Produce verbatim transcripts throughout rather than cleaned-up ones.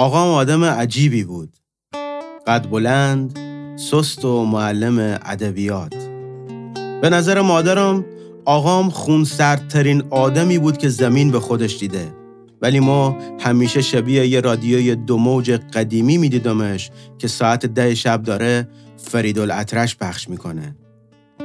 آقام آدم عجیبی بود. قد بلند، سست و معلم ادبیات. به نظر مادرم آقام خونسردترین آدمی بود که زمین به خودش دیده. ولی ما همیشه شبیه یه رادیوی دو موج قدیمی میدیدمش که ساعت ده شب داره فریدالعطرش پخش میکنه.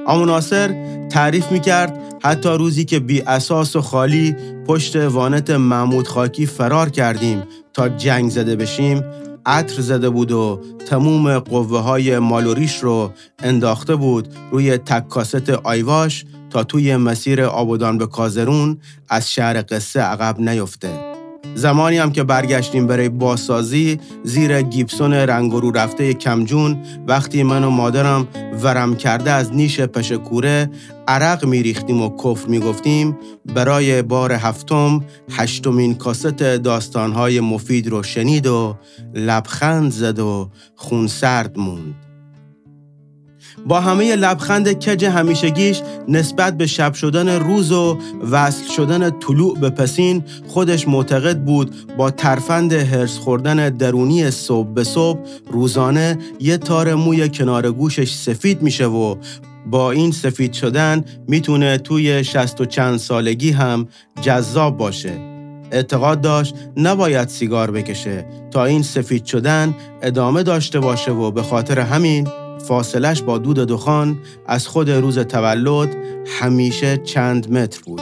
عمو ناصر تعریف میکرد حتی روزی که بی اساس و خالی پشت وانت محمود خاکی فرار کردیم تا جنگ زده بشیم، عطر زده بود و تموم قوه های مالوریش رو انداخته بود روی تک کاست آیواش تا توی مسیر آبادان به کازرون از شهر قصه عقب نیفته. زمانی هم که برگشتیم برای بازسازی زیر گیبسون رنگ رو رفته کمجون، وقتی من و مادرم ورم کرده از نیش پشکوره عرق میریختیم و کفر میگفتیم، برای بار هفتم هشتمین کاست داستانهای مفید رو شنید و لبخند زد و خونسرد موند. با همه لبخند کج همیشگیش نسبت به شب شدن روز و وصل شدن طلوع به پسین، خودش معتقد بود با ترفند هرس خوردن درونی صبح به صبح روزانه یه تار موی کنار گوشش سفید میشه و با این سفید شدن میتونه توی شصت و چند سالگی هم جذاب باشه. اعتقاد داشت نباید سیگار بکشه تا این سفید شدن ادامه داشته باشه و به خاطر همین فاصلش با دود دخان از خود روز تولد همیشه چند متر بود.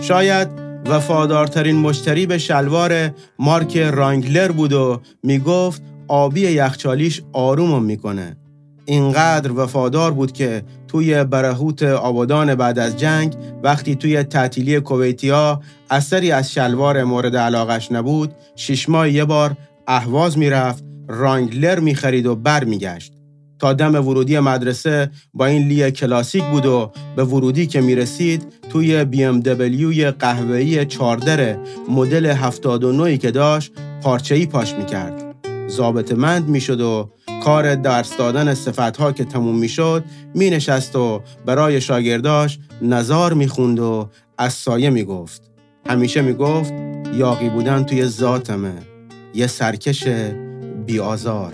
شاید وفادارترین مشتری به شلوار مارک رانگلر بود و میگفت آبی یخچالیش آرومم میکنه. اینقدر وفادار بود که توی برهوت آبادان بعد از جنگ وقتی توی تعطیلی کویتیا اثری از شلوار مورد علاقش نبود، شش ماه یه بار اهواز میرفت، رانگلر میخرید و بر میگشت. تا دم ورودی مدرسه با این لیه کلاسیک بود و به ورودی که میرسید توی بی ام دبلیوی قهوه‌ای چاردره مدل هفتاد و نهی که داشت پارچه‌ای پاش میکرد. ضابطه مند میشد و کار درس دادن صفت‌ها که تموم میشد مینشست و برای شاگرداش نظار میخوند و از سایه میگفت. همیشه میگفت یاغی بودن توی ذاتمه، یه سرکش بی‌آزار.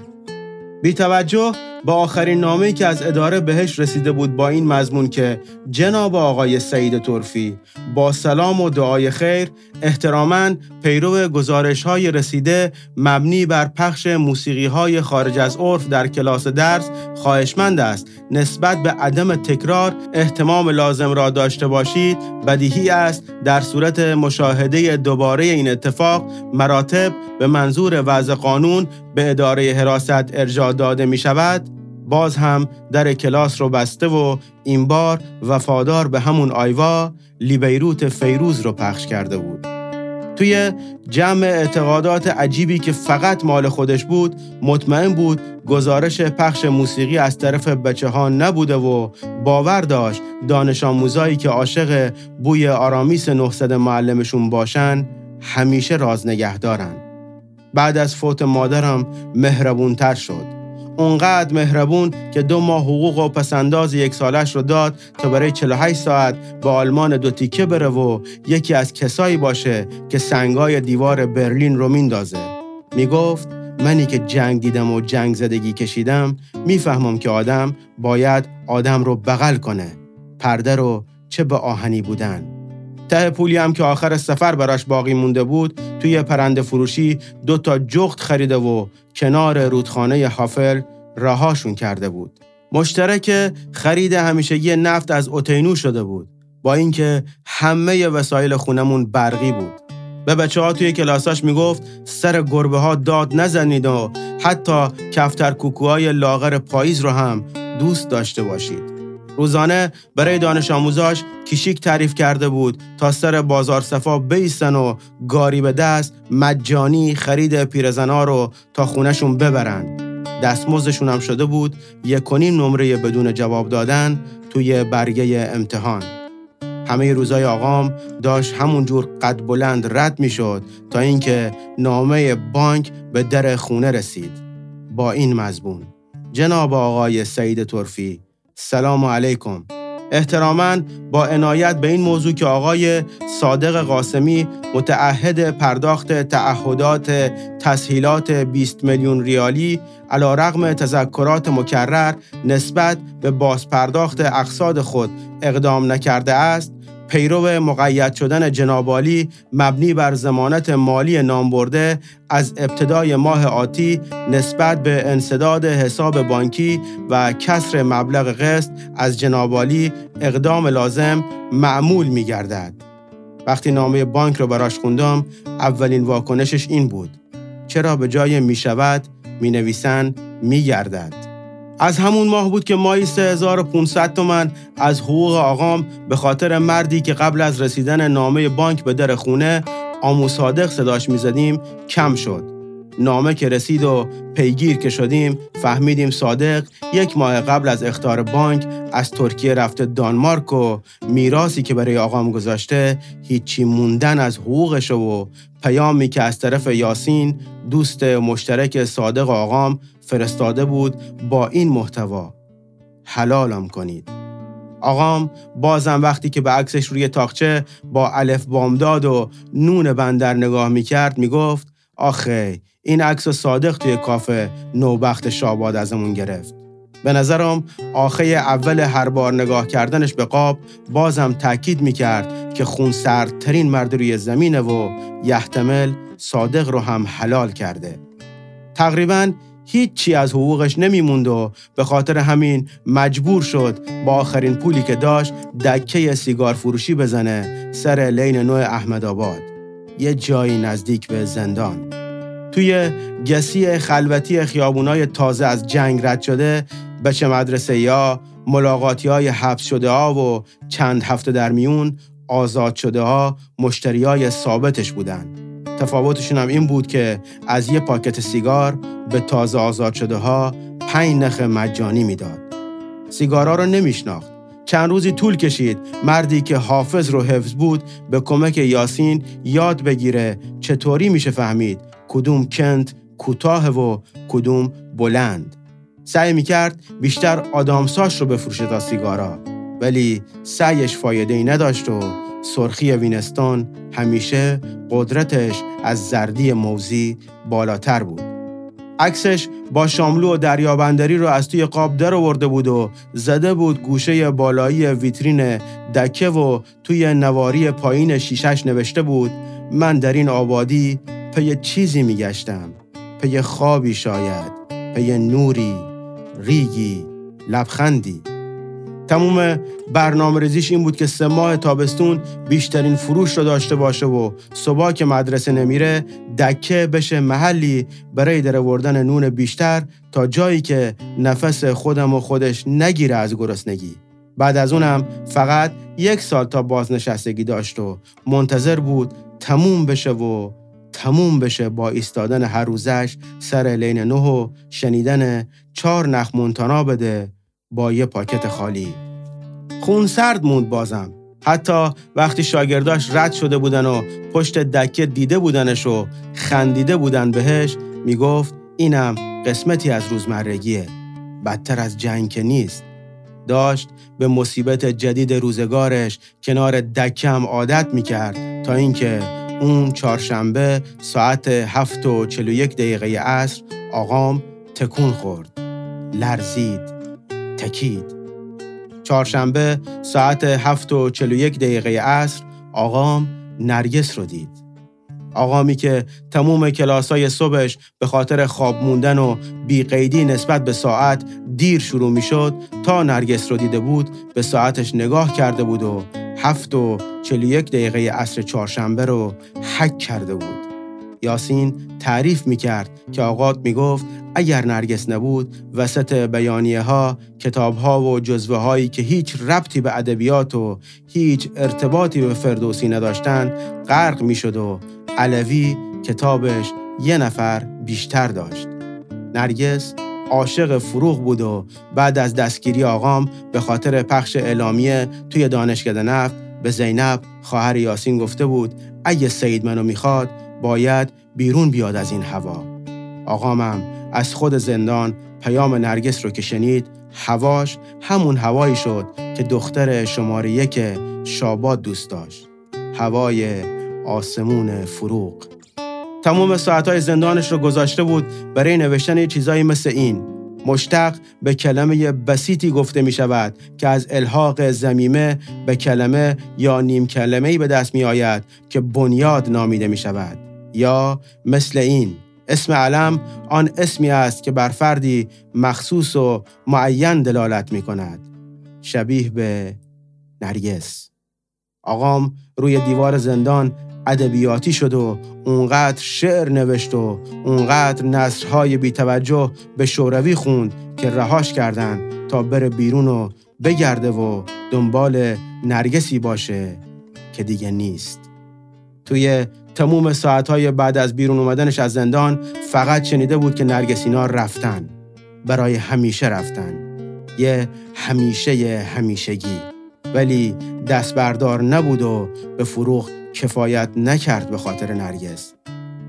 بی توجه با آخرین نامه‌ای که از اداره بهش رسیده بود با این مضمون که جناب آقای سعید طرفی با سلام و دعای خیر احتراماً پیرو گزارش‌های رسیده مبنی بر پخش موسیقی‌های خارج از عرف در کلاس درس خواهشمند است نسبت به عدم تکرار اهتمام لازم را داشته باشید، بدیهی است در صورت مشاهده دوباره این اتفاق مراتب به منظور وضع قانون به اداره حراست ارجاع داده می‌شود. باز هم در کلاس رو بسته و این بار وفادار به همون آیوا لیبیروت فیروز رو پخش کرده بود. توی جمع اعتقادات عجیبی که فقط مال خودش بود مطمئن بود گزارش پخش موسیقی از طرف بچه ها نبوده و باور داشت دانش آموزایی که عاشق بوی آرامیس نهصد معلمشون باشن همیشه راز نگه دارن. بعد از فوت مادرم مهربونتر شد، اونقدر مهربون که دو ماه حقوق و پسنداز یک سالش رو داد تا برای چهل و هشت ساعت به آلمان دو تیکه بره و یکی از کسایی باشه که سنگای دیوار برلین رو میندازه. میگفت منی که جنگ دیدم و جنگ زدگی کشیدم میفهمم که آدم باید آدم رو بغل کنه، پرده رو چه به آهنی بودن. ته پولی هم که آخر سفر براش باقی مونده بود توی پرنده فروشی دو تا جغد خریده و کنار رودخانه حافل رهاشون کرده بود. مشترک خرید همیشگی نفت از اوتینو شده بود، با اینکه همه وسایل خونمون برقی بود. به بچه‌ها توی کلاساش میگفت سر گربه ها داد نزنید و حتی کفتر کوکوهای لاغر پاییز رو هم دوست داشته باشید. روزانه برای دانش آموزاش کشیک تعریف کرده بود تا سر بازار صفا بیستن و گاری به دست مجانی خرید پیرزنا رو تا خونشون ببرن. دستمزدشون هم شده بود یک و نیم نمره بدون جواب دادن توی برگه امتحان. همه روزای آقام داشت همونجور قد بلند رد می شد تا اینکه نامه بانک به در خونه رسید با این مضمون: جناب آقای سعید طرفی، سلام علیکم. احتراماً با عنایت به این موضوع که آقای صادق قاسمی متعهد پرداخت تعهدات تسهیلات بیست میلیون ریالی علیرغم تذکرات مکرر نسبت به بازپرداخت اقساط خود اقدام نکرده است، پیرو مقید شدن جناب عالی مبنی بر ضمانت مالی نامبرده از ابتدای ماه آتی نسبت به انسداد حساب بانکی و کسر مبلغ قسط از جناب عالی اقدام لازم معمول می گردد. وقتی نامه بانک رو براش خوندم، اولین واکنشش این بود: چرا به جای می شود می نویسن می گردد؟ از همون ماه بود که مایی سه هزار و پانصد تومان از حقوق آقام به خاطر مردی که قبل از رسیدن نامه بانک به در خونه عمو صادق صداش میزدیم کم شد. نامه که رسید و پیگیر که شدیم فهمیدیم صادق یک ماه قبل از اخطار بانک از ترکیه رفته دانمارک و میراثی که برای آقام گذاشته هیچی موندن از حقوقش و پیامی که از طرف یاسین دوست مشترک صادق آقام فرستاده بود با این محتوا: حلالم کنید. آقام بازم وقتی که به عکسش روی تاقچه با الف بامداد و نون بندر نگاه میکرد میگفت: آخه این عکس صادق توی کافه نوبخت شاباد ازمون گرفت. به نظرم آخه اول هر بار نگاه کردنش به قاب بازم تأکید میکرد که خونسردترین مرد روی زمینه و یحتمل صادق رو هم حلال کرده. تقریباً هیچی از حقوقش نمیموند و به خاطر همین مجبور شد با آخرین پولی که داشت دکه سیگار فروشی بزنه سر لین نوع احمد آباد، یه جایی نزدیک به زندان. توی گسی خلوتی خیابونای تازه از جنگ رد شده، بچه مدرسه یا ملاقاتی های حبس شده ها و چند هفته در میون آزاد شده ها مشتری های ثابتش بودن. تفاوتشون هم این بود که از یه پاکت سیگار به تازه آزاد شده ها پنج نخ مجانی میداد. سیگارا رو نمیشناخت. چند روزی طول کشید مردی که حافظ رو حفظ بود به کمک یاسین یاد بگیره چطوری میشه فهمید کدوم کنت کوتاه و کدوم بلند. سعی میکرد بیشتر آدامساش رو بفروشه تا سیگارا، ولی سعیش فایده‌ای نداشت و سرخی وینستون همیشه قدرتش از زردی موزی بالاتر بود. عکسش با شاملو و دریابندری رو از توی قاب در آورده بود و زده بود گوشه بالایی ویترین دکه و توی نواری پایین شیشه‌اش نوشته بود: من در این آبادی پی چیزی میگشتم، پی خوابی شاید، پی نوری، ریگی، لبخندی. تموم برنامه ریزیش این بود که سه ماه تابستون بیشترین فروش رو داشته باشه و صبح که مدرسه نمیره دکه بشه محلی برای درآوردن نون بیشتر تا جایی که نفس خودم و خودش نگیره از گرسنگی. بعد از اونم فقط یک سال تا بازنشستگی داشت و منتظر بود تموم بشه و تموم بشه با ایستادن هر روزش سر لین نه و شنیدن چار نخ مونتانا بده با یه پاکت خالی. خون سرد موند بازم. حتی وقتی شاگرداش رد شده بودن و پشت دکه دیده بودنش و خندیده بودن بهش میگفت اینم قسمتی از روزمرگیه، بدتر از جنگ که نیست. داشت به مصیبت جدید روزگارش کنار دکه هم عادت میکرد تا اینکه اون چهارشنبه ساعت هفت و چهل و یک دقیقه عصر آقام تکون خورد، لرزید، تکید. چهارشنبه ساعت هفت و چهل و یک دقیقه عصر آقام نرگس رو دید. آقامی که تموم کلاسای صبحش به خاطر خواب موندن و بیقیدی نسبت به ساعت دیر شروع می شد، تا نرگس رو دیده بود به ساعتش نگاه کرده بود و هفت و چهل و یک دقیقه عصر چهارشنبه رو حک کرده بود. یاسین تعریف میکرد که آقات میگفت اگر نرگس نبود وسط بیانیه ها، کتاب ها و جزوه هایی که هیچ ربطی به ادبیات و هیچ ارتباطی به فردوسی نداشتن غرق میشد و علوی کتابش یه نفر بیشتر داشت. نرگس عاشق فروغ بود و بعد از دستگیری آقام به خاطر پخش اعلامیه توی دانشکده نفت به زینب خواهر یاسین گفته بود اگه سید منو میخواد باید بیرون بیاد از این هوا. آقامم از خود زندان پیام نرگس رو که شنید هواش همون هوایی شد که دختر شماره یک شاباد دوست داشت. هوای آسمون فروغ. تمام ساعتهای زندانش رو گذاشته بود برای نوشتن چیزایی مثل این: مشتق به کلمه بسیطی گفته می شود که از الحاق زمیمه به کلمه یا نیم کلمه‌ای به دست می آید که بنیاد نامیده می شود. یا مثل این: اسم علم آن اسمی است که بر فردی مخصوص و معین دلالت می کند. شبیه به نرگس. آقام روی دیوار زندان ادبیاتی شد و اونقدر شعر نوشت و اونقدر نثرهای بی‌توجه به شوروی خوند که رهاش کردن تا بره بیرون و بگرده و دنبال نرگسی باشه که دیگه نیست. توی تموم ساعتهای بعد از بیرون اومدنش از زندان فقط شنیده بود که نرگسینا رفتن، برای همیشه رفتن، یه همیشه همیشگی. ولی دست بردار نبود و به فروغ کفایت نکرد به خاطر نرگس.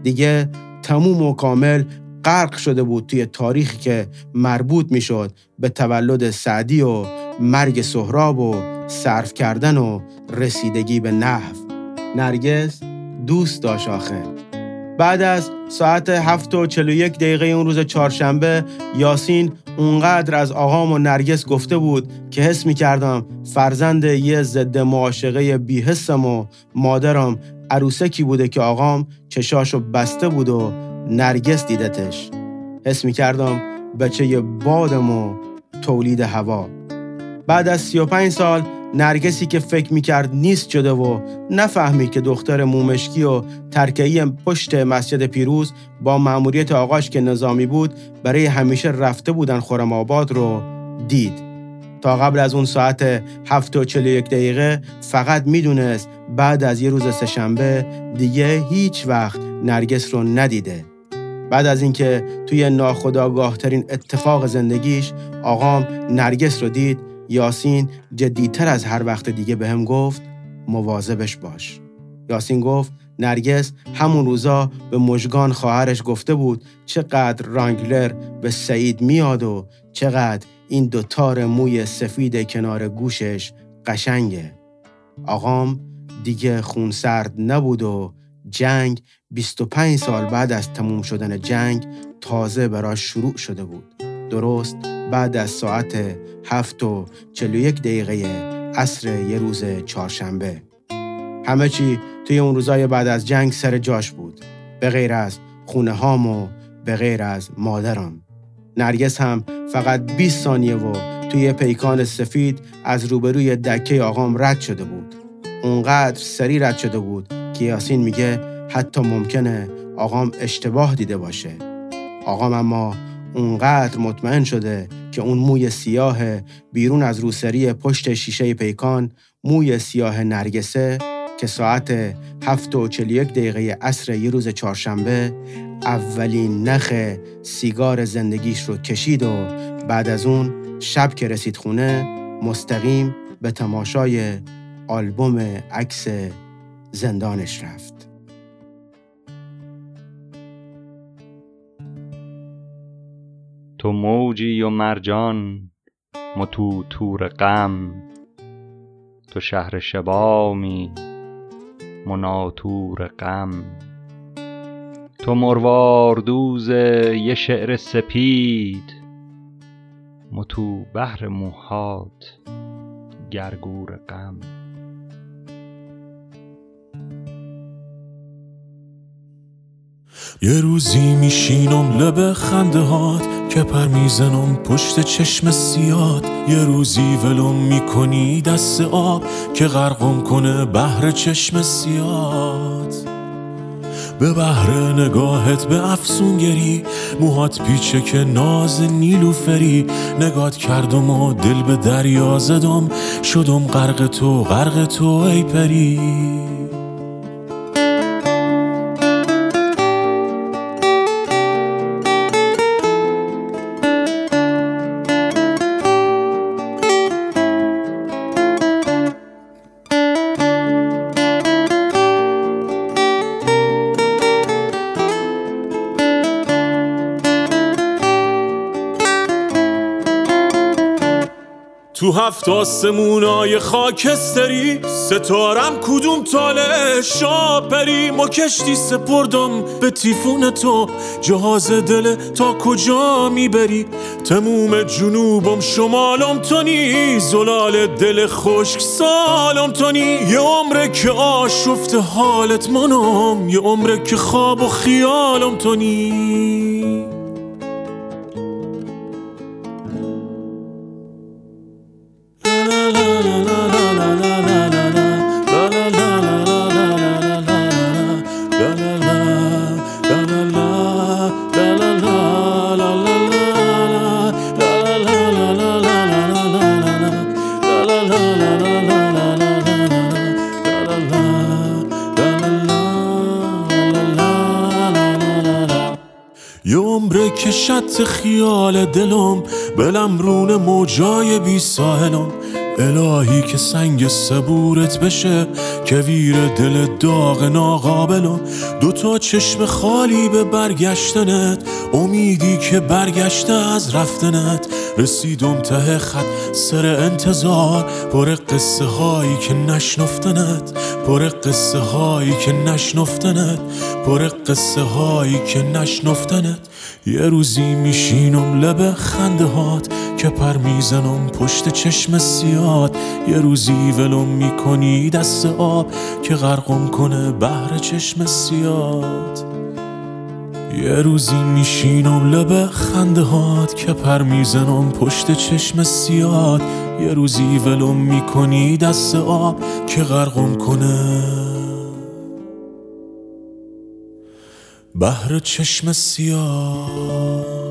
دیگه تموم و کامل غرق شده بود توی تاریخی که مربوط می شد به تولد سعدی و مرگ سهراب و صرف کردن و رسیدگی به نحو. نرگس دوست داشت آخه. بعد از ساعت هفت و چهل و یک دقیقه اون روز چهارشنبه یاسین اونقدر از آقام و نرگس گفته بود که حس می کردم فرزند یه ضد معاشقه بی‌حسم و مادرم عروسکی بوده که آقام چشاشو بسته بود و نرگس دیدتش. حس می کردم بچه بادم و تولید هوا. بعد از سی و پنج سال نرگسی که فکر میکرد نیست شده و نفهمید که دختر مومشکی و ترکه‌ای پشت مسجد پیروز با مأموریت آقاش که نظامی بود برای همیشه رفته بودن خرم‌آباد رو دید. تا قبل از اون ساعت هفت و چهل و یک دقیقه فقط میدونست بعد از یه روز سه‌شنبه دیگه هیچ وقت نرگس رو ندیده. بعد از اینکه توی ناخودآگاه ترین اتفاق زندگیش آقام نرگس رو دید، یاسین جدی‌تر از هر وقت دیگه به هم گفت مواظبش باش. یاسین گفت نرگس همون روزا به مژگان خواهرش گفته بود چقدر رانگلر به سعید میاد و چقدر این دو تار موی سفید کنار گوشش قشنگه. آقام دیگه خونسرد نبود و جنگ بیست و پنج سال بعد از تموم شدن جنگ تازه براش شروع شده بود. درست بعد از ساعت هفت و چهل و یک دقیقه عصر یه روز چهارشنبه. همه چی توی اون روزای بعد از جنگ سر جاش بود، به غیر از خونه هام و به غیر از مادرم. نرگس هم فقط بیست ثانیه و توی پیکان سفید از روبروی دکه آقام رد شده بود. اونقدر سریع رد شده بود که یاسین میگه حتی ممکنه آقام اشتباه دیده باشه. آقام اما اونقدر مطمئن شده که اون موی سیاه بیرون از روسری پشت شیشه پیکان موی سیاه نرگسه که ساعت هفت و چهل و یک دقیقه عصر یه روز چهارشنبه اولین نخ سیگار زندگیش رو کشید و بعد از اون شب که رسید خونه مستقیم به تماشای آلبوم عکس زندانش رفت. تو موجی و مرجان، ما تو تور غم، تو شهر شبامی، ما ناتور غم، تو مرواردوز یه شعر سپید، ما تو بحر موهات گرگور غم. یه روزی میشینم لب خنده هات که پر میزنم پشت چشم سیاد، یه روزی ولم میکنی دست آب که غرقم کنه بحر چشم سیاد. به بحر نگاهت به افسونگری، موهات پیچه که ناز نیلوفری، نگات کردم و دل به دریا زدم، شدم غرق تو غرق تو ای پری. تو هفت آسمونای خاکستری ستارم کدوم تاله شاپری، ما کشتی سپردم به تیفون تو، جهاز دل تا کجا میبری؟ تموم جنوبم شمالم تونی، زلال دل خشک سالم تونی. یه عمره که آشفت حالت منم، یه عمره که خواب و خیالم تونی. یه عمره که شط خیال دلم بلم رون موجای بی ساحلم. الهی که سنگ صبورت بشه که ویر دل داغ ناقابلم. دوتا چشم خالی به برگشتنت، امیدی که برگشته از رفتنت. رسیدم ته خط سر انتظار، پر قصه هایی که نشنفتنت، پر قصه هایی که نشنفتنت، پر قصه هایی که نشنفتنت. یه روزی میشینم لب خنده هات که پر میزنم پشت چشم سیاد. یه روزی ولم میکنی دست آب که غرقم کنه بحر چشم سیاد. یه روزی میشینم لب خنده هات که پر میزنم پشت چشم سیاد. یه روزی ولم میکنی دست آب که غرقم کنه بحر چشم سیاد.